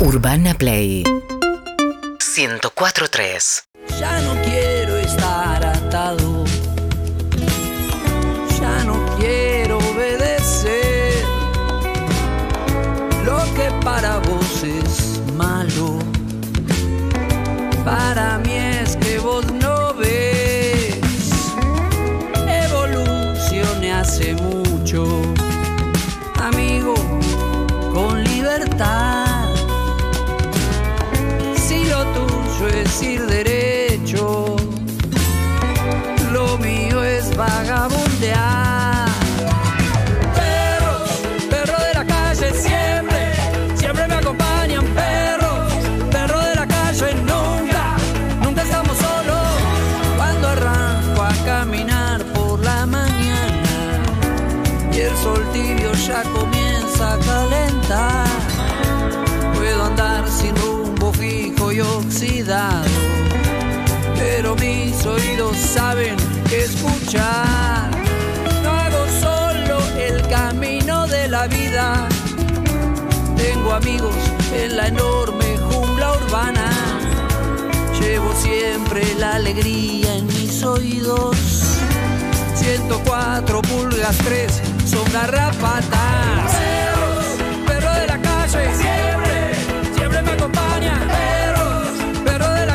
Urbana Play 104.3. Ya no quiero estar atado, ya no quiero obedecer lo que para vos es malo. Para mí es que vos no ves. Evolucioné hace mucho, amigo, con libertad. Es ir derecho, lo mío es vagabundear. Perros, perro de la calle siempre, siempre me acompañan. Perros, perro de la calle nunca, nunca estamos solos. Cuando arranco a caminar por la mañana y el sol tibio ya comienza a calentar, puedo andar sin rumbo fijo y oxidado, pero mis oídos saben escuchar. No hago solo el camino de la vida, tengo amigos en la enorme jungla urbana. Llevo siempre la alegría en mis oídos, 104 pulgas, 3 son garrapatas. Perros, perro de la calle, siempre, siempre me acompañan. Perros de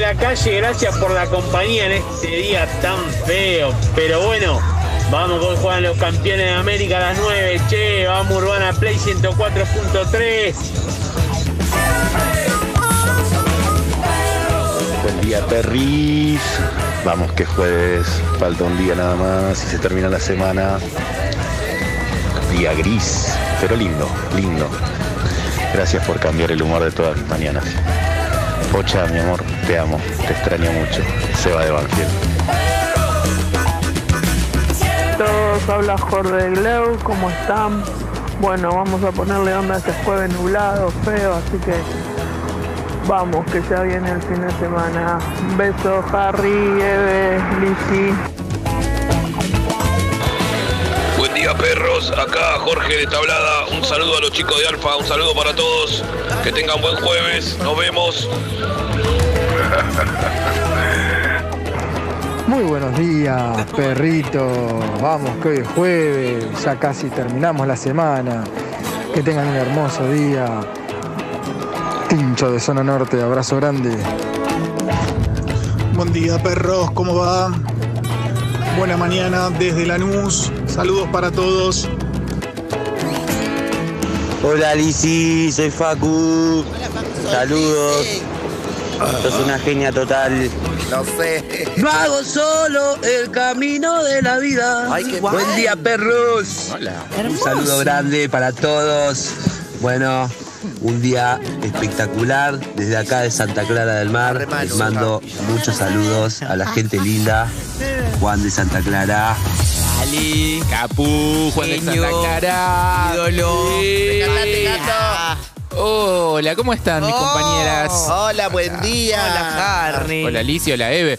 la calle, gracias por la compañía en este día tan feo. Pero bueno, vamos con Juan, los campeones de América a las 9. Che, vamos Urbana Play 104.3. Buen día, perris. Vamos que jueves, falta un día nada más y se termina la semana. Día gris, pero lindo, lindo. Gracias por cambiar el humor de todas las mañanas. Pocha, mi amor, te amo, te extraño mucho. Se va de Banfield. Todos, habla Jorge Gleu, ¿cómo están? Bueno, vamos a ponerle onda a este jueves nublado, feo, así que vamos, que ya viene el fin de semana. Un beso, Harry, Eve, Lizzy. Buen día, perros, acá Jorge de Tablada. Un saludo a los chicos de Alfa, un saludo para todos. Que tengan buen jueves, nos vemos. Muy buenos días, perrito. Vamos, que hoy es jueves, ya casi terminamos la semana. Que tengan un hermoso día. Tincho de Zona Norte, abrazo grande. Buen día, perros, ¿cómo va? Buena mañana desde Lanús, saludos para todos. Hola Lizzy, soy Facu. Hola, Facu, saludos. Sos una genia total. No sé. No hago solo el camino de la vida. Ay, qué guay. Buen día, perros. Hola. Hermoso. Un saludo grande para todos. Bueno, un día espectacular desde acá de Santa Clara del Mar. Les mando muchos saludos a la gente linda. Juan de Santa Clara. Ali, Capu, Juan de Santa Clara, ídolo, te cantaste, gato. Hola, ¿cómo están mis compañeras? Hola, buen día. Hola, Harry. Hola, Alicia, hola, Eve.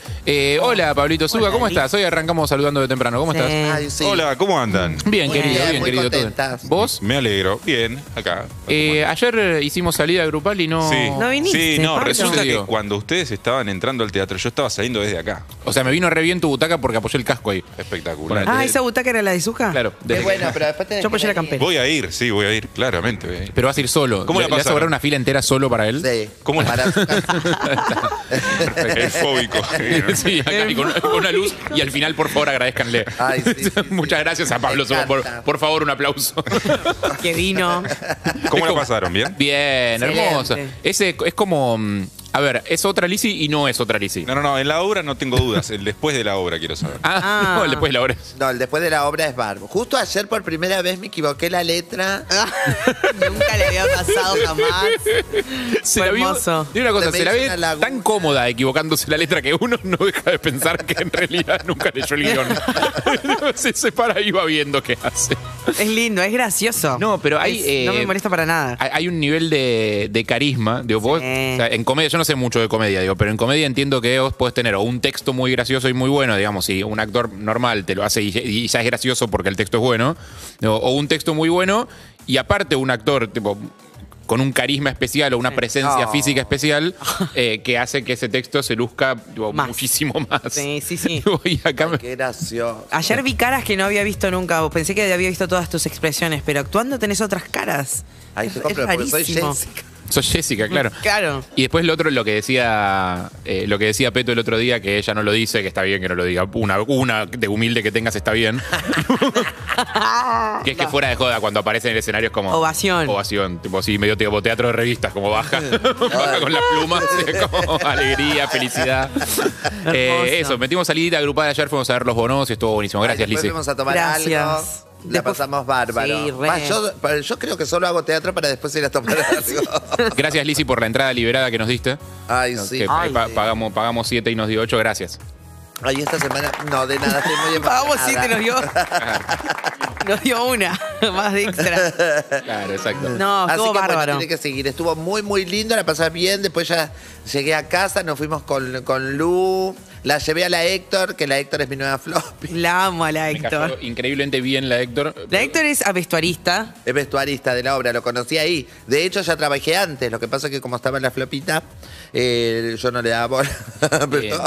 Hola, Pablito Suga, ¿cómo estás? Hoy arrancamos saludando de temprano, ¿cómo estás? Ay, sí. Hola, ¿cómo andan? Bien, muy querido, bien, muy querido. Contentas. ¿Vos? Me alegro, bien, acá. Ayer hicimos salida grupal y no... Sí. No viniste. Sí, no, Pablo. Resulta que cuando ustedes estaban entrando al teatro, yo estaba saliendo desde acá. O sea, me vino re bien tu butaca porque apoyé el casco ahí. Espectacular. Ah, ¿esa butaca era la de Suga? Claro. Qué bueno, pero después tenés... Yo apoyé la campera. Voy a ir, sí, voy a ir, claramente voy a ir. Pero vas a ir solo. ¿Cómo ¿Le vas a cobrar una fila entera solo para él? Sí. ¿Cómo la... para su casa? Es fóbico. Sí, acá, y con una luz. Y al final, por favor, agradezcanle. Ay, sí, sí, muchas gracias a Pablo Suga. Por favor, un aplauso. Que vino. ¿Cómo la pasaron? ¿Bien? Bien, hermosa. Ese es como... A ver, ¿es otra Lizzy y no es otra Lizzy? No, no, no. En la obra no tengo dudas. El después de la obra quiero saber. Ah, no, el después de la obra es... No, el después de la obra es Barbie. Justo ayer por primera vez me equivoqué la letra. Nunca le había pasado jamás. Fue hermoso. Digo una cosa, se la ve tan cómoda equivocándose la letra que uno no deja de pensar que en realidad nunca leyó el guión. Se para y va viendo qué hace. Es lindo, es gracioso. No, pero hay... no me molesta para nada. Hay un nivel de carisma. Digo, vos, o sea, en comedia, yo no sé mucho de comedia, digo, pero en comedia entiendo que vos podés tener un texto muy gracioso y muy bueno, digamos, si un actor normal te lo hace y ya es gracioso porque el texto es bueno, o un texto muy bueno y aparte un actor tipo con un carisma especial o una presencia física especial que hace que ese texto se luzca tipo, muchísimo más. Sí, sí, sí. Y acá me... Qué gracioso. Ayer vi caras que no había visto nunca. Pensé que había visto todas tus expresiones, pero actuando tenés otras caras. Ay, te compro, porque soy Jessica. Soy Jessica, claro. Claro. Y después lo otro, lo que decía Peto el otro día, que ella no lo dice, que está bien que no lo diga. Una de humilde que tengas está bien. Que es que fuera de joda, cuando aparece en el escenario es como... Ovación. Ovación. Tipo, sí, medio tipo teatro de revistas, como baja. Baja con las plumas, como alegría, felicidad. Eso, metimos salidita agrupada ayer, fuimos a ver los bonos y estuvo buenísimo. Gracias, Lizzy. Fuimos a tomar algo. La pasamos bárbaro. Sí, yo creo que solo hago teatro para después ir a tomar algo. Gracias, Lizzy, por la entrada liberada que nos diste. Ay, sí. Que pagamos 7 y nos dio 8. Gracias. Ay, esta semana... No, de nada, estoy muy emocionada. Pagamos 7 y nos dio... Nos dio una, más de extra. Claro, exacto. No, estuvo bárbaro. Bueno, tiene que seguir. Estuvo muy, muy lindo, la pasé bien. Después ya llegué a casa, nos fuimos con Lu... La llevé a la Héctor, que la Héctor es mi nueva floppy. La amo a la Héctor. Me cayó increíblemente bien la Héctor. La Héctor es vestuarista. Es vestuarista de la obra, lo conocí ahí. De hecho, ya trabajé antes. Lo que pasa es que como estaba en la flopita, yo no le daba bola. Pero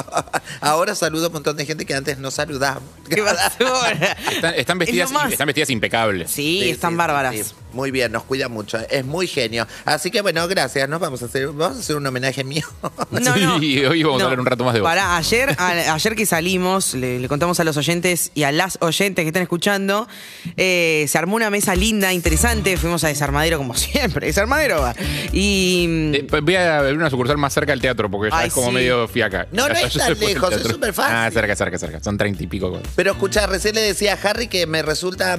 ahora saludo a un montón de gente que antes no saludaba. ¿Qué pasó? Están vestidas impecables. Sí, sí están bárbaras. Sí. Muy bien, nos cuida mucho. Es muy genio. Así que, bueno, gracias. Nos vamos a hacer un homenaje mío. No, no. Y hoy vamos a hablar un rato más de vos. Pará, ayer que salimos, le contamos a los oyentes y a las oyentes que están escuchando, se armó una mesa linda, interesante. Fuimos a Desarmadero, como siempre. Desarmadero va. Y... voy a ver una sucursal más cerca del teatro, porque ya es como medio fiaca. No, no es tan lejos, es súper fácil. Ah, cerca. Son 30 y pico. Pero escuchá, recién le decía a Harry que me resulta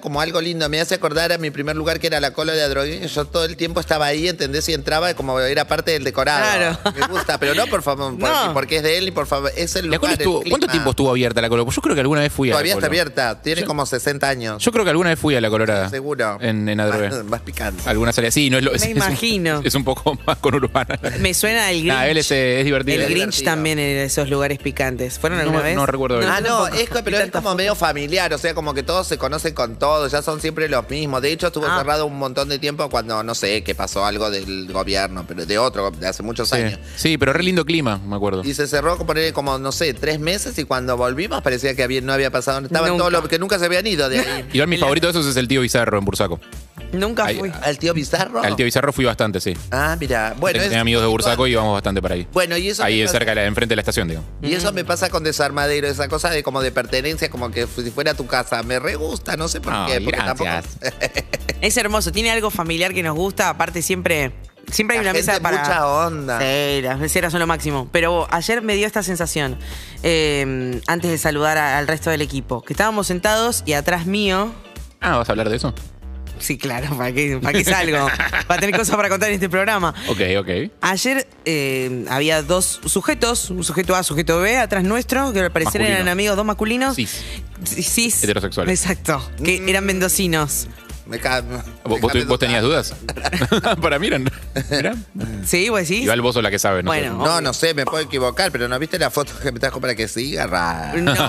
como algo lindo. Me hace acordar a mi primer lugar, que era la cola de Adrogué. Yo todo el tiempo estaba ahí, ¿entendés? Y entraba como era parte del decorado. Claro. Me gusta, pero no, por favor, porque es de él y por favor, es el lugar. ¿Cuánto tiempo estuvo abierta la Colorada? Yo creo que alguna vez fui a la Colorada. Todavía está abierta, tiene como 60 años. Yo creo que alguna vez fui a la Colorada. Seguro. En Adrogué. Más picante. Alguna salida así, no es lo... Me imagino. Es un poco más con Urbana. Me suena el Grinch. Ah, él es divertido. El Grinch también en esos lugares picantes. ¿Fueron alguna vez? No recuerdo. Ah, no, pero es como medio familiar, o sea, como que todos se conocen con todos, ya son siempre los mismos. De hecho, estuvo cerrado un montón de tiempo cuando, no sé, que pasó algo del gobierno, pero de otro, de hace muchos años. Sí, pero re lindo clima, me acuerdo. Y se cerró como, no sé, 3 meses, y cuando volvimos parecía que no había pasado. Estaban todos los que nunca se habían ido de ahí. Y mi favorito de esos es el tío Bizarro en Burzaco. Nunca fui. ¿Al tío Bizarro? Al tío Bizarro fui bastante, sí. Ah, mira. Bueno, tenía amigos de Burzaco y íbamos bastante para ahí. Bueno, y eso... Ahí cerca, enfrente de la estación, digo. Y eso me pasa con Desarmadero, esa cosa de como de pertenencia, como que si fuera tu casa. Me re gusta, no sé por qué. Porque tampoco... Es hermoso, tiene algo familiar que nos gusta, aparte siempre... Siempre hay una mesa para... mucha onda. Sí, las meseras son lo máximo. Pero ayer me dio esta sensación, antes de saludar al resto del equipo, que estábamos sentados y atrás mío... Ah, ¿vas a hablar de eso? Sí, claro, ¿para qué salgo? Para tener cosas para contar en este programa. Ok, ok. Ayer había 2 sujetos, un sujeto A, sujeto B, atrás nuestro, que al parecer eran amigos, 2 masculinos. Cis. Heterosexuales. Exacto, que eran mendocinos. ¿Vos tenías dudas? Para miren. Sí, pues sí. Igual vos sos la que sabe. No, bueno, no, no sé, me puedo equivocar, pero ¿no viste la foto que me trajo para que siga? No. No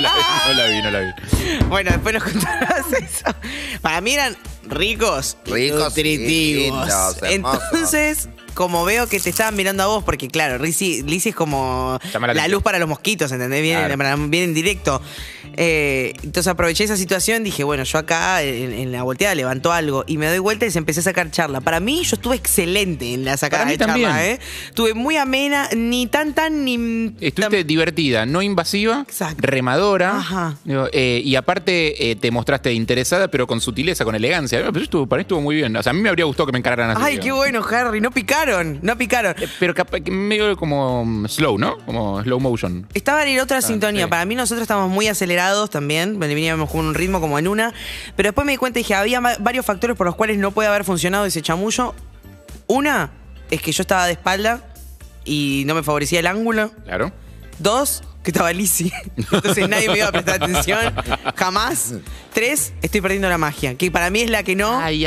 la vi. Bueno, después nos contarás eso. Para mí eran ricos, nutritivos. Entonces, como veo que te estaban mirando a vos, porque claro, Lizzy es como la luz para los mosquitos, ¿entendés? Vienen directo. Entonces aproveché esa situación, dije, bueno, yo acá en la volteada levantó algo y me doy vuelta y se empecé a sacar charla. Para mí, yo estuve excelente en la sacada de charla, ¿eh? Estuve muy amena, ni tan ni... Estuviste divertida, no invasiva, remadora. Ajá. Y aparte te mostraste interesada, pero con sutileza, con elegancia. Pero para mí estuvo muy bien. O sea, a mí me habría gustado que me encararan así. Ay, qué bueno, Harry, no picaron. Pero medio como slow, ¿no? Como slow motion. Estaban en otra sintonía. Sí. Para mí nosotros estábamos muy acelerados también. Veníamos con un ritmo como en una. Pero después me di cuenta y dije, había varios factores por los cuales no puede haber funcionado ese chamullo. Una es que yo estaba de espalda y no me favorecía el ángulo. Claro. Dos, que estaba Lizzy. Entonces nadie me iba a prestar atención. Jamás. Tres, estoy perdiendo la magia. Que para mí es la que no. Ay,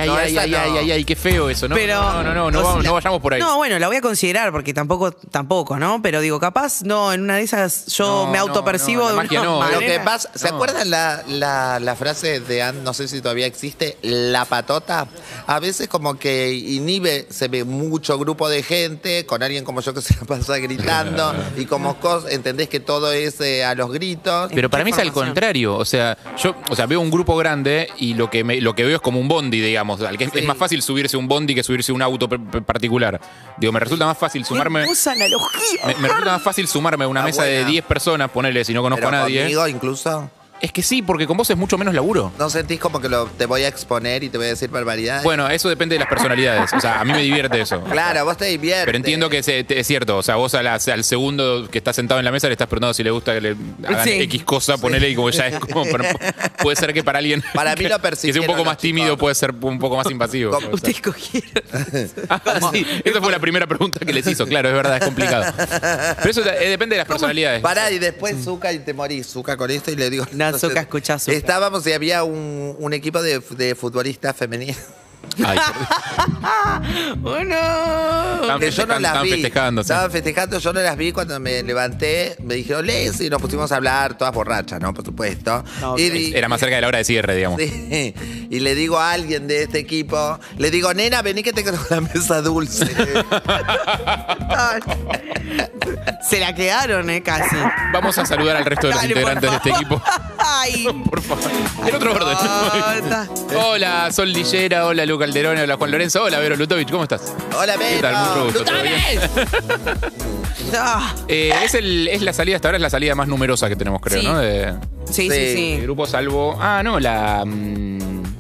qué feo eso, ¿no? Pero, no vayamos por ahí. No, bueno, la voy a considerar porque tampoco, ¿no? Pero digo, capaz, no, en una de esas yo me autopercibo de magia, Lo que pasa, ¿se acuerdan la frase de Anne, no sé si todavía existe, la patota? A veces como que inhibe, se ve mucho grupo de gente, con alguien como yo que se la pasa gritando, y como entendés que todo es a los gritos. Pero para mí es al contrario. O sea, yo veo un grupo grande y lo que veo es como un bondi, digamos. Es más fácil subirse un bondi que subirse un auto particular. Digo, me resulta más fácil sumarme... Me resulta más fácil sumarme a una mesa de 10 personas, ponele, si no conozco a nadie. ¿Conmigo incluso? Es que sí, porque con vos es mucho menos laburo. ¿No sentís como que te voy a exponer y te voy a decir barbaridades? Bueno, eso depende de las personalidades. O sea, a mí me divierte eso. Claro, vos te diviertes. Pero entiendo que es cierto. O sea, vos al segundo que está sentado en la mesa le estás preguntando si le gusta que le hagan X cosa, ponele, y como ya es como... Puede ser que para alguien... Para mí lo percibieron. Que sea un poco más tímido, puede ser un poco más invasivo. Ustedes escogieron. Sí, esa fue la primera pregunta que les hizo. Claro, es verdad, es complicado. Pero eso depende de las personalidades. Pará, y después Zuka y te morís. Zuka con esto y le digo... Entonces, Zuka. Estábamos y había un equipo de futbolistas femeninas. Estaban festejando, yo no las vi. Cuando me levanté, me dijeron Lizzy, y nos pusimos a hablar, todas borrachas, ¿no? Por supuesto. Era más cerca de la hora de cierre, digamos. Sí. Y le digo a alguien de este equipo, le digo, nena, vení que te quedo con la mesa dulce. Se la quedaron, casi. Vamos a saludar al resto de los integrantes de este equipo. Ay. Por favor. En otro orden. Hola, Sol Lillera, hola, Lu Calderón, hola Juan Lorenzo, hola Vero Lutovic, ¿cómo estás? Hola Vero. ¿Qué tal? Mucho gusto. Es la salida, hasta ahora es la salida más numerosa que tenemos, creo, ¿no? Sí. Grupo salvo... Ah, no,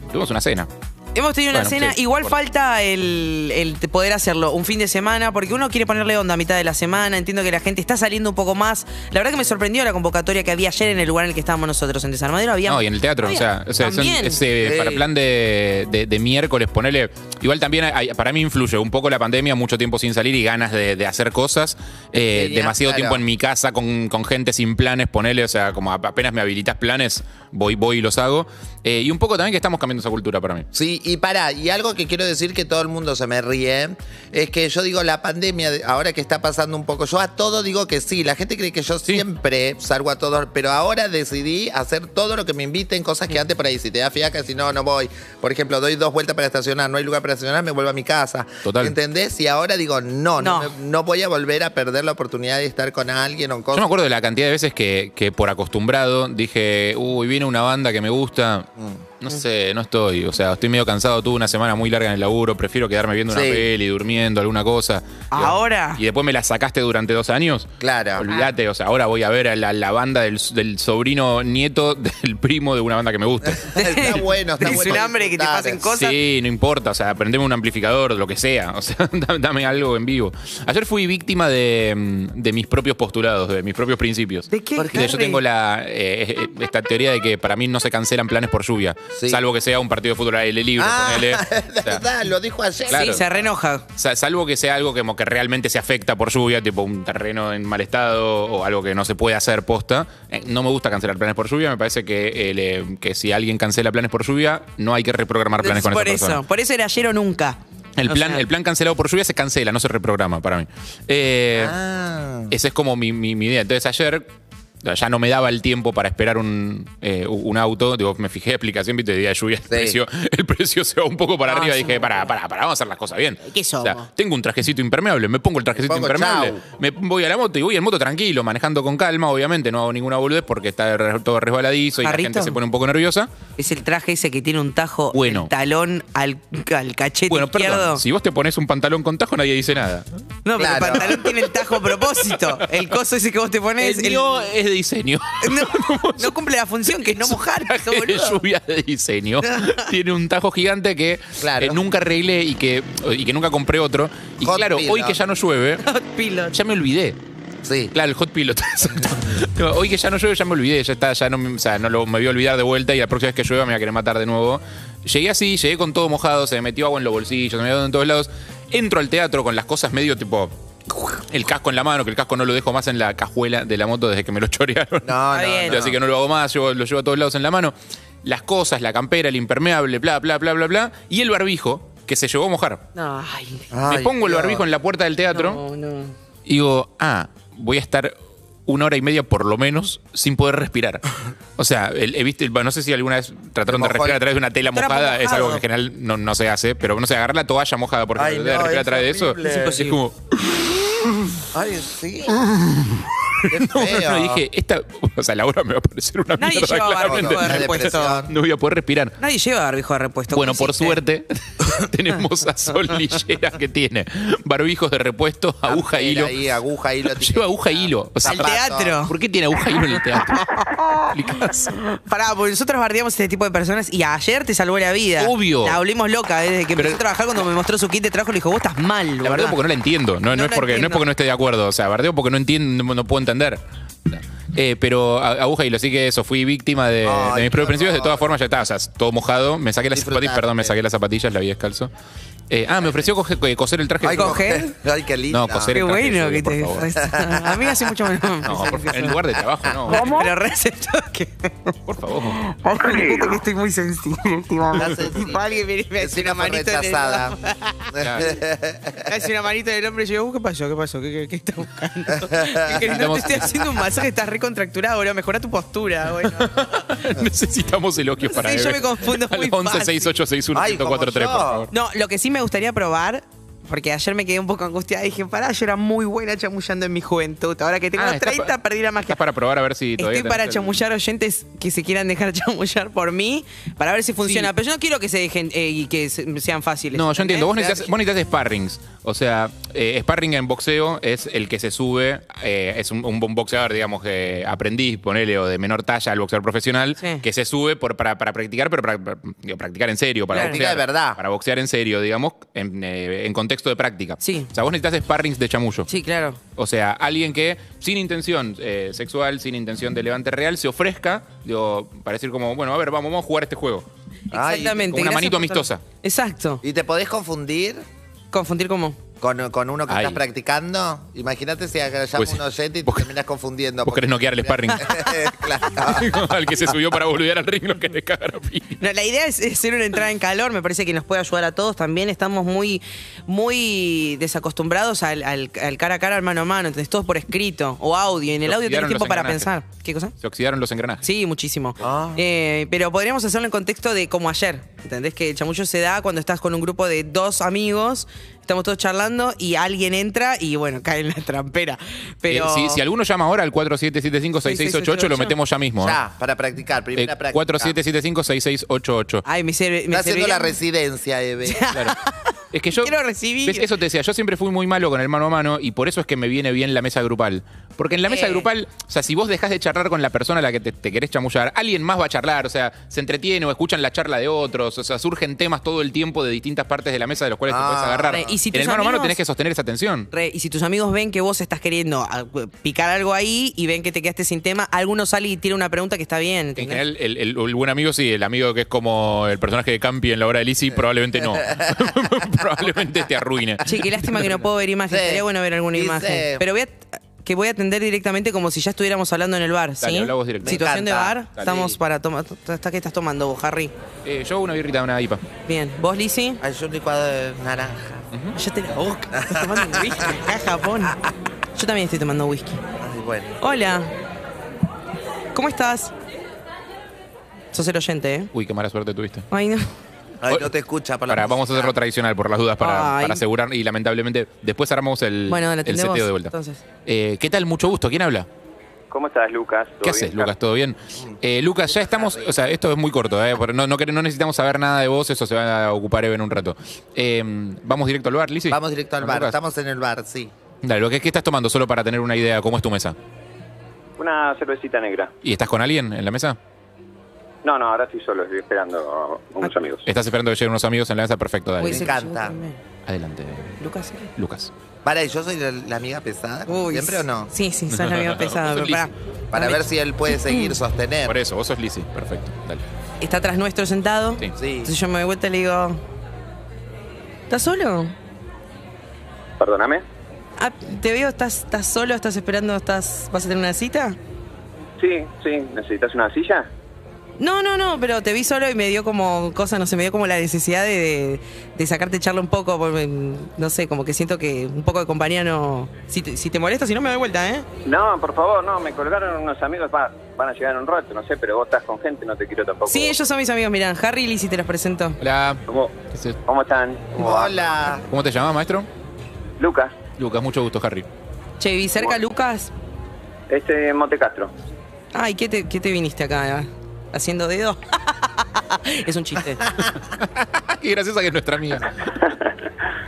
tuvimos una cena. Hemos tenido una cena, sí, igual falta el poder hacerlo un fin de semana, porque uno quiere ponerle onda a mitad de la semana, entiendo que la gente está saliendo un poco más. La verdad que me sorprendió la convocatoria que había ayer en el lugar en el que estábamos nosotros, en Desarmadero. Y en el teatro, para plan de miércoles, ponele. Igual también, para mí influye un poco la pandemia, mucho tiempo sin salir y ganas de hacer cosas, demasiado tiempo en mi casa con gente sin planes, ponele, o sea, como apenas me habilitas planes, voy y los hago. Y un poco también que estamos cambiando esa cultura para mí. Sí. Y algo que quiero decir que todo el mundo se me ríe, es que yo digo la pandemia, ahora que está pasando un poco, yo a todo digo que sí, la gente cree que yo siempre salgo a todo, pero ahora decidí hacer todo lo que me inviten, cosas que antes por ahí, si te da fiaca, si no voy. Por ejemplo, doy 2 vueltas para estacionar, no hay lugar para estacionar, me vuelvo a mi casa. Total. ¿Entendés? Y ahora digo, no voy a volver a perder la oportunidad de estar con alguien o cosas. Yo me acuerdo de la cantidad de veces que por acostumbrado dije, uy, viene una banda que me gusta... No sé, no estoy. O sea, estoy medio cansado. Tuve una semana muy larga en el laburo. Prefiero quedarme viendo una peli, durmiendo, alguna cosa. ¿Ahora? Y después me la sacaste durante 2 años. Claro. Olvídate. O sea, ahora voy a ver a la banda del sobrino nieto del primo de una banda que me gusta. Está bueno, está bueno. Es un hambre que te pasen cosas. Sí, no importa. O sea, prendeme un amplificador, lo que sea. O sea, dame algo en vivo. Ayer fui víctima de mis propios postulados, de mis propios principios. ¿De qué? Yo tengo esta teoría de que para mí no se cancelan planes por lluvia. Sí. Salvo que sea un partido de fútbol al aire libre, ponele. Verdad, lo dijo ayer. Claro. Sí, se reenoja. Salvo que sea algo como que realmente se afecta por lluvia, tipo un terreno en mal estado o algo que no se puede hacer posta. No me gusta cancelar planes por lluvia. Me parece que si alguien cancela planes por lluvia, no hay que reprogramar planes con esa persona. Por eso era ayer o nunca. El plan cancelado por lluvia se cancela, no se reprograma para mí. Esa es como mi idea. Entonces ayer ya no me daba el tiempo para esperar un auto. Digo, me fijé la aplicación, viste, de día de lluvia. Sí. El precio se va un poco para arriba. Dije, pará, vamos a hacer las cosas bien. ¿Qué somos? O sea, tengo un trajecito impermeable, me pongo el trajecito impermeable. Chau. Me voy a la moto y voy en moto tranquilo, manejando con calma. Obviamente no hago ninguna boludez porque está todo resbaladizo y la gente se pone un poco nerviosa. Es el traje ese que tiene un tajo, bueno, el talón al cachete izquierdo. Perdón, si vos te pones un pantalón con tajo, nadie dice nada. No, claro. Pero el pantalón tiene el tajo a propósito. El coso ese que vos te ponés. El mío es de diseño. No cumple la función que es no mojar. Lluvia de diseño. Tiene un tajo gigante que nunca arreglé y que nunca compré otro. Y Hot claro, Pilot. Hoy que ya no llueve, ya me olvidé. Sí. Claro, el Hot Pilot. Hoy que ya no llueve, ya me olvidé. Ya está, ya no, o sea, no lo, me voy a olvidar de vuelta y la próxima vez que llueva me va a querer matar de nuevo. Llegué con todo mojado, se me metió agua en los bolsillos, se me metió en todos lados. Entro al teatro con las cosas medio tipo... El casco en la mano, que el casco no lo dejo más en la cajuela de la moto desde que me lo chorearon. No. Así que no lo hago más, lo llevo a todos lados en la mano. Las cosas, la campera, el impermeable, bla, bla, bla, bla, bla. Y el barbijo, que se llevó a mojar. Me pongo el barbijo en la puerta del teatro. No. Y digo, voy a estar 1 hora y media por lo menos sin poder respirar. O sea, no sé si alguna vez trataron de respirar a través de una tela mojada. Es algo que en general no se hace. Pero no sé, agarrar la toalla mojada, por ejemplo, de respirar a través de eso. Es imposible. Es como... Ay, sí. No, dije, o sea, la hora me va a parecer una mierda. Nadie lleva barbijo de repuesto. No voy a poder respirar. Nadie lleva barbijo de repuesto. Bueno, por suerte, tenemos a Sol Lillera que tiene barbijos de repuesto, aguja, hilo. Ahí, aguja, hilo. Lleva aguja, hilo. O sea, al teatro. ¿Por qué tiene aguja, hilo en el teatro? Pará, porque nosotros bardeamos este tipo de personas y ayer te salvó la vida. Obvio. La volvimos loca desde que empecé a trabajar. Cuando me mostró su kit de trabajo, le dijo, vos estás mal. La bardeo porque no la entiendo. No es porque no esté de acuerdo. O sea, bardeo porque no entiendo, no puedo entender. Pero aguja y lo sí que eso, fui víctima de mis propios principios. De todas formas, ya está, o sea, todo mojado. Me saqué las zapatillas, la vi descalzo. Me ofreció coser el traje. ¿Hay coger? Ay, qué lindo. No, coser el traje. Qué bueno que te... A mí hace mucho menos. No, en lugar de trabajo, no. ¿Cómo? Pero receptor que... Por favor. Que estoy muy sensible, tío. Me hace una manito rechazada. Me hace una manito del hombre y yo digo, ¿qué pasó? ¿Qué estás buscando? No te estoy haciendo un masaje, estás recontracturado, boludo. Mejorá tu postura, bueno. Necesitamos elogios para él. Yo me confundo muy fácil. 1168611043, por favor. No, lo que sí me gustaría probar, porque ayer me quedé un poco angustiada y dije, yo era muy buena chamullando en mi juventud. Ahora que tengo 30, perdí la magia. Para probar a ver si todavía... Estoy para chamullar oyentes que se quieran dejar chamullar por mí, para ver si funciona. Sí. Pero yo no quiero que se dejen y que sean fáciles. No, yo entiendo. Vos necesitas sparrings. O sea, sparring en boxeo es el que se sube, es un boxeador, digamos, aprendiz, ponele, o de menor talla al boxeador profesional, sí, que se sube para practicar, pero para practicar en serio, para boxear, de verdad. Para boxear en serio, digamos, en contexto de práctica. Sí. O sea, vos necesitas sparrings de chamullo. Sí, claro. O sea, alguien que sin intención sexual, sin intención de levante real, se ofrezca, digo, para decir como, bueno, a ver, vamos a jugar este juego. Exactamente. Con una manito amistosa. Exacto. ¿Y te podés confundir? ¿Confundir cómo? Con uno que estás practicando. Imagínate si agarras un oyente y te terminas confundiendo. Vos querés noquear el sparring. Claro. Al que se subió para boludear al ring, lo querés cagar a pie. No, la idea es hacer una entrada en calor. Me parece que nos puede ayudar a todos también. Estamos muy, muy desacostumbrados al cara a cara, al mano a mano. Entonces, todo por escrito o audio. En el audio tenés tiempo para pensar. ¿Qué cosa? Se oxidaron los engranajes. Sí, muchísimo. Pero podríamos hacerlo en contexto de como ayer. ¿Entendés? Que el chamullo se da cuando estás con un grupo de 2 amigos... Estamos todos charlando y alguien entra y, bueno, cae en la trampera. Pero... Si alguno llama ahora al 4775-6688, lo metemos ya mismo. Ya, para practicar, primera práctica. 4775-6688. Ay, me sirve. Está haciendo la residencia, Eve. Claro. Es que yo quiero recibir. ¿Ves? Eso te decía, yo siempre fui muy malo con el mano a mano y por eso es que me viene bien la mesa grupal. Porque en la mesa grupal, o sea, si vos dejás de charlar con la persona a la que te querés chamullar, alguien más va a charlar, o sea, se entretiene o escuchan la charla de otros, o sea, surgen temas todo el tiempo de distintas partes de la mesa de los cuales te puedes agarrar. Re, y si en el mano a mano tenés que sostener esa tensión. Re, y si tus amigos ven que vos estás queriendo picar algo ahí y ven que te quedaste sin tema, alguno sale y tira una pregunta que está bien. ¿Entendés? En general, el buen amigo sí, el amigo que es como el personaje de Campi en la obra de Lizzie, probablemente no. Probablemente te arruine. Che, qué lástima que no puedo ver imágenes. Sí. Sería bueno ver alguna imagen. Sí. Pero voy a atender directamente como si ya estuviéramos hablando en el bar. ¿Sí? Dale, hablamos directamente. Situación de bar. Dale. Estamos para tomar. ¿Qué estás tomando vos, Harry? Yo una birrita, una IPA. Bien. ¿Vos, Lizzie? Yo un licuado de naranja. Yo te la boca. Estás tomando whisky. Acá en Japón. Yo también estoy tomando whisky. Bueno. Hola. ¿Cómo estás? Sos el oyente, ¿eh? Uy, qué mala suerte tuviste. Ay, no. Ay, no te escucha. Para, vamos a hacerlo tradicional por las dudas para asegurar. Y lamentablemente después armamos el seteo de vuelta. ¿Qué tal? Mucho gusto. ¿Quién habla? ¿Cómo estás, Lucas? ¿Qué haces, Lucas? ¿Todo bien? Lucas, ya estamos... O sea, esto es muy corto, ¿eh? No necesitamos saber nada de vos. Eso se va a ocupar Eva en un rato. ¿Vamos directo al bar, Lizzie? Vamos directo al bar. Lucas. Estamos en el bar, sí. Dale, ¿qué estás tomando? Solo para tener una idea. ¿Cómo es tu mesa? Una cervecita negra. ¿Y estás con alguien en la mesa? No, ahora estoy solo, estoy esperando a unos amigos. Estás esperando que lleguen unos amigos en la mesa, perfecto, dale. Me encanta. Adelante. ¿Lucas? Lucas. Para, ¿yo soy la amiga pesada? Uy, ¿siempre o no? Sí, sí, sos la amiga pesada. Pero para ver si él puede seguir sostener. Por eso, vos sos Lizzie, perfecto, dale. ¿Está tras nuestro sentado? Sí. Entonces yo me doy vuelta y le digo... ¿Estás solo? ¿Perdóname? Ah, te veo, ¿estás solo? ¿Estás esperando? ¿Vas a tener una cita? Sí. ¿Necesitas una silla? No, pero te vi solo y me dio como cosa, no sé, me dio como la necesidad de sacarte charla un poco, porque, no sé, como que siento que un poco de compañía no... Si te molesta, si no me doy vuelta, ¿eh? No, por favor, no, me colgaron unos amigos, van a llegar un rato, no sé, pero vos estás con gente, no te quiero tampoco. Sí, ellos son mis amigos, mirá, Harry y Lizzie, te los presento. Hola. ¿Cómo están? Hola. ¿Cómo te llamás, maestro? Lucas. Lucas, mucho gusto, Harry. Che, ¿vi cerca Lucas? Montecastro. Ay, ¿qué te viniste acá, haciendo dedo? Es un chiste. Qué graciosa que es nuestra amiga.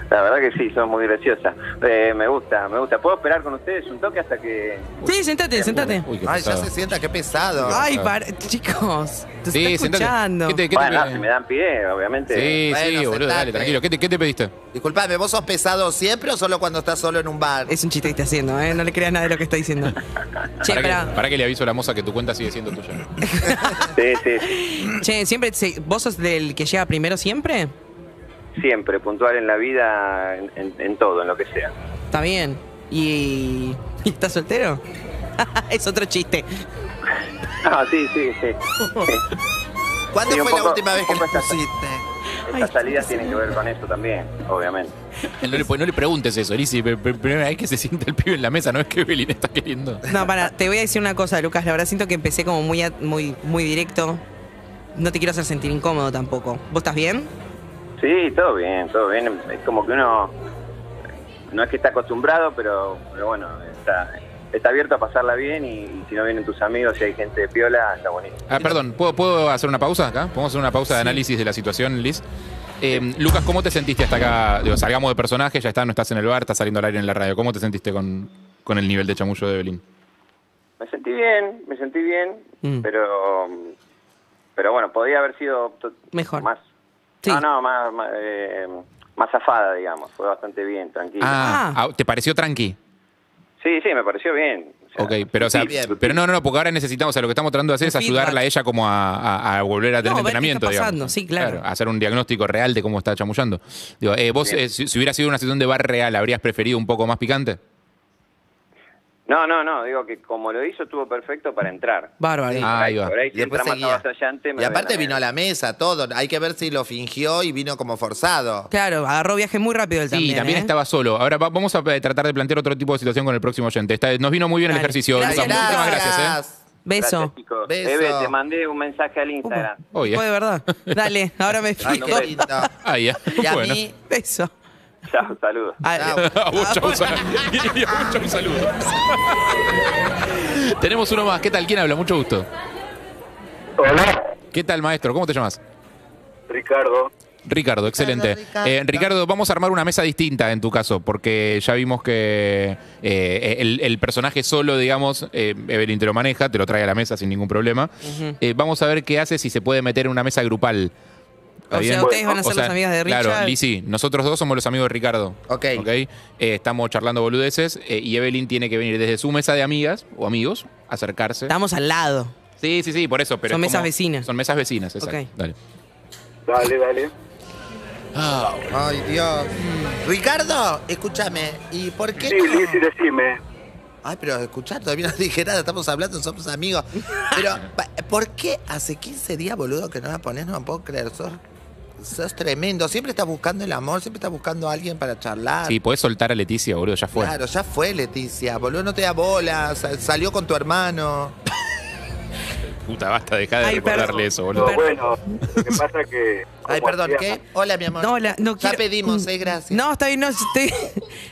La verdad que sí, son muy graciosas. Me gusta. ¿Puedo esperar con ustedes un toque hasta que...? Sí, sentate. Uy, ay, ya se sienta, qué pesado. Ay, chicos, te está escuchando. ¿Qué te me dan pie, obviamente. Sí, boludo, dale, tranquilo. ¿Qué te pediste? Disculpame, ¿vos sos pesado siempre o solo cuando estás solo en un bar? Es un chiste que está haciendo, ¿eh? No le creas nada de lo que está diciendo. Che, para que le aviso a la moza que tu cuenta sigue siendo tuya. Sí. Che, siempre... ¿Vos sos del que llega primero siempre? Siempre, puntual en la vida, en todo, en lo que sea. Está bien. ¿Y estás soltero? Es otro chiste. Sí. ¿Cuándo fue la última vez que lo pusiste? Estas salidas tienen que ver con eso también, obviamente. No le preguntes eso, Lizzie. Primera vez que se sienta el pibe en la mesa, no es que Belín está queriendo. No, te voy a decir una cosa, Lucas. La verdad siento que empecé como muy directo. No te quiero hacer sentir incómodo tampoco. ¿Vos estás bien? Sí, todo bien. Es como que uno... No es que está acostumbrado, pero bueno, está abierto a pasarla bien y si no vienen tus amigos, si hay gente de piola, está bonito. Ah, perdón, ¿puedo hacer una pausa acá? ¿Podemos hacer una pausa de análisis de la situación, Liz? Lucas, ¿cómo te sentiste hasta acá? Digo, salgamos de personaje, ya está, no estás en el bar, estás saliendo al aire en la radio. ¿Cómo te sentiste con el nivel de chamullo de Belín? Me sentí bien, pero bueno, podía haber sido mejor. Más... Sí. Más zafada, digamos. Fue bastante bien, tranquilo. ¿Te pareció tranqui? Sí, me pareció bien. O sea, ok, pero, o sea, pero no, porque ahora necesitamos, o sea, lo que estamos tratando de hacer es ayudarla a ella como a volver a tener entrenamiento, digamos. Sí, claro. Hacer un diagnóstico real de cómo está chamullando. Digo, vos, si hubiera sido una sesión de bar real, ¿habrías preferido un poco más picante? No, digo que como lo hizo estuvo perfecto para entrar. Bárbaro. Ahí va. Y aparte vino a la mesa, todo. Hay que ver si lo fingió y vino como forzado. Claro, agarró viaje muy rápido él también. Sí, también estaba solo. Ahora vamos a tratar de plantear otro tipo de situación con el próximo oyente. Nos vino muy bien el ejercicio. Gracias. Beso. Gracias, Eve, te mandé un mensaje al Instagram. Oye. De verdad. Dale, ahora me fijo. Ya. Y a mí, beso. Chao, saludos. A vos, chao, saludos. Tenemos uno más. ¿Qué tal? ¿Quién habla? Mucho gusto. Hola. ¿Qué tal, maestro? ¿Cómo te llamas? Ricardo. Ricardo, excelente. Ricardo, vamos a armar una mesa distinta en tu caso, porque ya vimos que el personaje solo, digamos, Evelyn te lo maneja, te lo trae a la mesa sin ningún problema. Vamos a ver qué hace, si se puede meter en una mesa grupal. O sea, ustedes van a ser los amigos de Richard. Claro, Lizzy, nosotros dos somos los amigos de Ricardo. Ok. Okay. Estamos charlando boludeces y Evelyn tiene que venir desde su mesa de amigas o amigos, acercarse. Estamos al lado. Sí, sí, sí, por eso. Pero son mesas vecinas. Son mesas vecinas, exacto. Okay. Dale. Dale, dale. Oh, ay, Dios. Ricardo, escúchame. ¿Y por qué? Sí, no? Lizzy, decime. Ay, pero escuchá, todavía no dije nada, estamos hablando, somos amigos. Pero, ¿por qué hace 15 días, boludo, que no la ponés? No me puedo creer, sos tremendo. Siempre estás buscando el amor, siempre estás buscando a alguien para charlar. Sí, podés soltar a Leticia, boludo, ya fue. Claro, ya fue Leticia, boludo, no te da bola, salió con tu hermano. Puta, basta, dejá de recordarle eso, boludo. No, bueno, lo que pasa que... Ay, perdón, ¿qué? Hola, mi amor. No, hola, no quiero... Ya pedimos, gracias. No, está bien, no, yo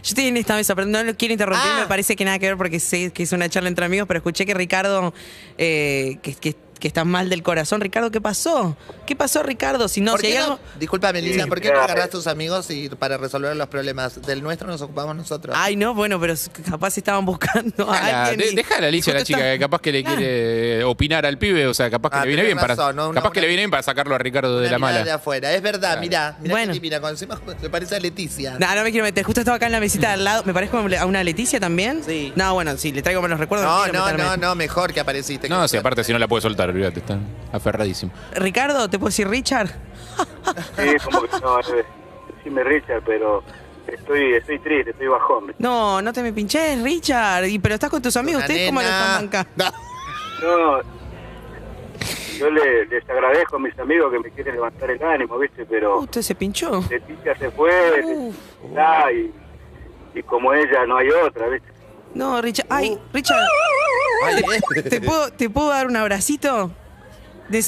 estoy en esta mesa, pero no lo quiero interrumpir, me parece que nada que ver porque sé que es una charla entre amigos, pero escuché que Ricardo, que está mal del corazón. Ricardo, ¿qué pasó? ¿Qué pasó, Ricardo? Si no, si no... Disculpame, Lizzy, ¿por qué no agarrás a tus amigos y para resolver los problemas? Del nuestro nos ocupamos nosotros. Ay, no, bueno, pero capaz estaban buscando a alguien. Déjala a Lizzy, a la chica, que capaz que le quiere opinar al pibe, o sea, capaz que le viene bien para... Capaz que le viene bien para sacarlo a Ricardo de la mala. De afuera. Es verdad, mirá, mirá, se parece a Leticia. No, no me quiero meter, justo estaba acá en la mesita al lado. ¿Me parezco a una Leticia también? Sí. No, bueno, sí, le traigo malos recuerdos. No, mejor que apareciste. No, si aparte, si no la puedes soltar. Olvídate, está aferradísimo. Ricardo, ¿te puedo decir Richard? Sí, como que no, decime Richard, pero estoy triste, estoy bajón. No, no te me pinches, Richard. Pero estás con tus amigos, ¿ustedes cómo lo están bancando? No, yo les agradezco a mis amigos que me quieren levantar el ánimo, ¿viste? Pero... usted se pinchó. Leticia se fue, y como ella no hay otra, ¿viste? No, Richard. Ay, Richard. ¿Te puedo dar un abracito?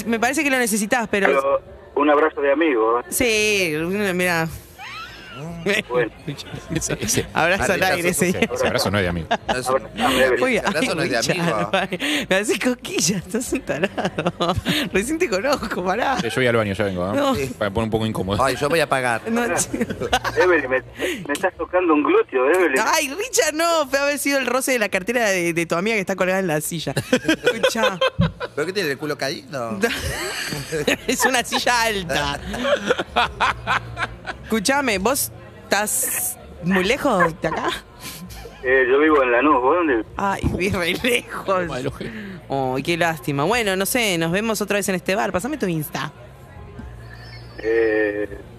Me parece que lo necesitas, pero un abrazo de amigo. Sí, mira. Bueno. Abrazo al aire, señor. Abrazo no es de amigo. Abrazo no es de amigo. Me haces cosquillas, estás un tarado. Recién te conozco, pará. Yo voy al baño, ya vengo, ¿no? Para poner un poco incómodo. Ay, yo voy a pagar. Evelyn, me estás tocando un glúteo, Evelyn. Ay, Richard, no. Fue haber sido el roce de la cartera de tu amiga que está colgada en la silla. Escucha. ¿Pero qué tiene el culo caído? Es una silla alta. Escuchame, ¿vos estás muy lejos de acá? Yo vivo en Lanús, ¿vos dónde? Ay, vivo re lejos. Oh, qué lástima. Bueno, no sé, nos vemos otra vez en este bar. Pasame tu Insta.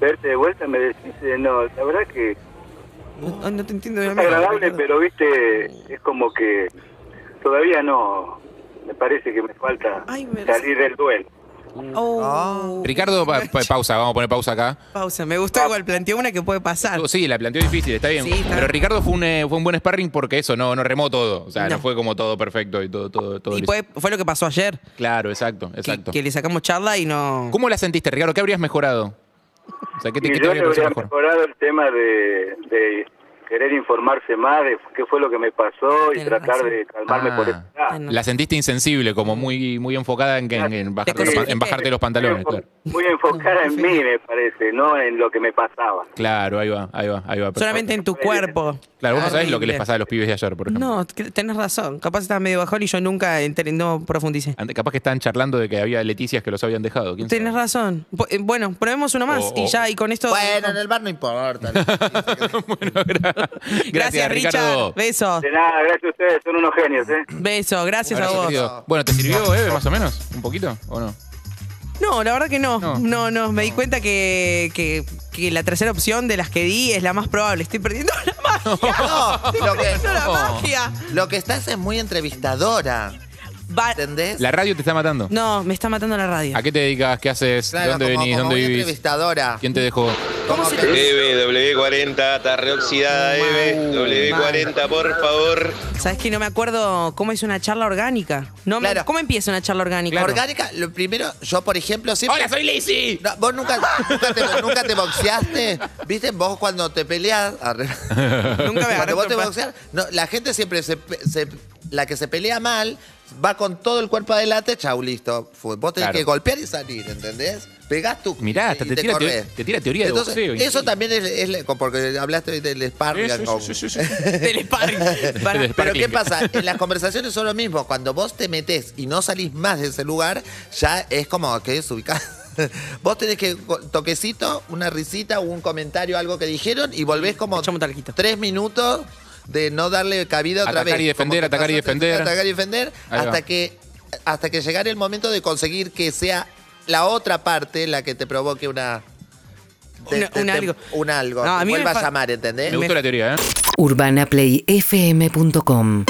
Verte de vuelta me decís, no, la verdad que... No te entiendo. Es agradable, pero viste, es como que todavía no... Me parece que me falta salir del duelo. Ricardo, pausa, vamos a poner pausa acá. Pausa, me gustó igual, planteó una que puede pasar. Sí, la planteó difícil, está bien. Sí, está pero bien. Ricardo fue un buen sparring porque eso, no remó todo. O sea, no fue como todo perfecto y todo. Y fue lo que pasó ayer. Claro, exacto. Que le sacamos charla y no... ¿Cómo la sentiste, Ricardo? ¿Qué habrías mejorado? O sea, ¿qué te habría mejorado el tema de querer informarse más de qué fue lo que me pasó y tratar de calmarme por eso. La sentiste insensible, como muy enfocada en bajarte los pantalones. Muy enfocada en mí, me parece, no en lo que me pasaba. Claro, ahí va. Solamente en tu cuerpo. Claro, vos no sabés lo que les pasaba a los pibes de ayer, por ejemplo. No, tenés razón. Capaz estaban medio bajón y yo nunca no profundicé. Capaz que estaban charlando de que había Leticias que los habían dejado. Tenés razón. Bueno, probemos uno más y ya, y con esto... Bueno, en el bar no importa. Bueno, gracias, Ricardo. Besos. De nada, gracias a ustedes, son unos genios, ¿eh? Besos, gracias a vos. Querido. Bueno, ¿te sirvió, Eve, más o menos? ¿Un poquito o no? No, la verdad que no. No. Me di cuenta que la tercera opción de las que di es la más probable. Estoy perdiendo la magia. Lo que estás es muy entrevistadora. ¿Entendés? ¿La radio te está matando? No, me está matando la radio. ¿A qué te dedicas? ¿Qué haces? Claro, ¿dónde venís? ¿Dónde vivís? Entrevistadora. ¿Quién te dejó? ¿Cómo se Eve, W40, está reoxidada, Eve. W40, por favor. ¿Sabes que no me acuerdo cómo es una charla orgánica? ¿Cómo empieza una charla orgánica? Claro. Orgánica, lo primero, yo por ejemplo siempre... ¡Hola, soy Lizzy! No, vos nunca te boxeaste. ¿Viste? Vos cuando te peleás... Nunca me agarré. Cuando vos te boxeás, la gente siempre la que se pelea mal... Va con todo el cuerpo adelante, chau, listo. Vos tenés que golpear y salir, ¿entendés? Pegás tu... Mirá, hasta te tira teoría. Entonces, de boxeo. Eso increíble. También es... Porque hablaste del sparring. Del sparring. Pero ¿qué pasa? En las conversaciones son lo mismo. Cuando vos te metés y no salís más de ese lugar, ya es como que es ubicado. Vos tenés que toquecito, una risita, un comentario, algo que dijeron y volvés como 3 minutos de no darle cabida otra vez. Atacar y defender. Hasta que llegara el momento de conseguir que sea la otra parte la que te provoque un algo. No, a mí vuelva a llamar, ¿entendés? Me gusta la teoría, ¿eh? UrbanaPlayFM.com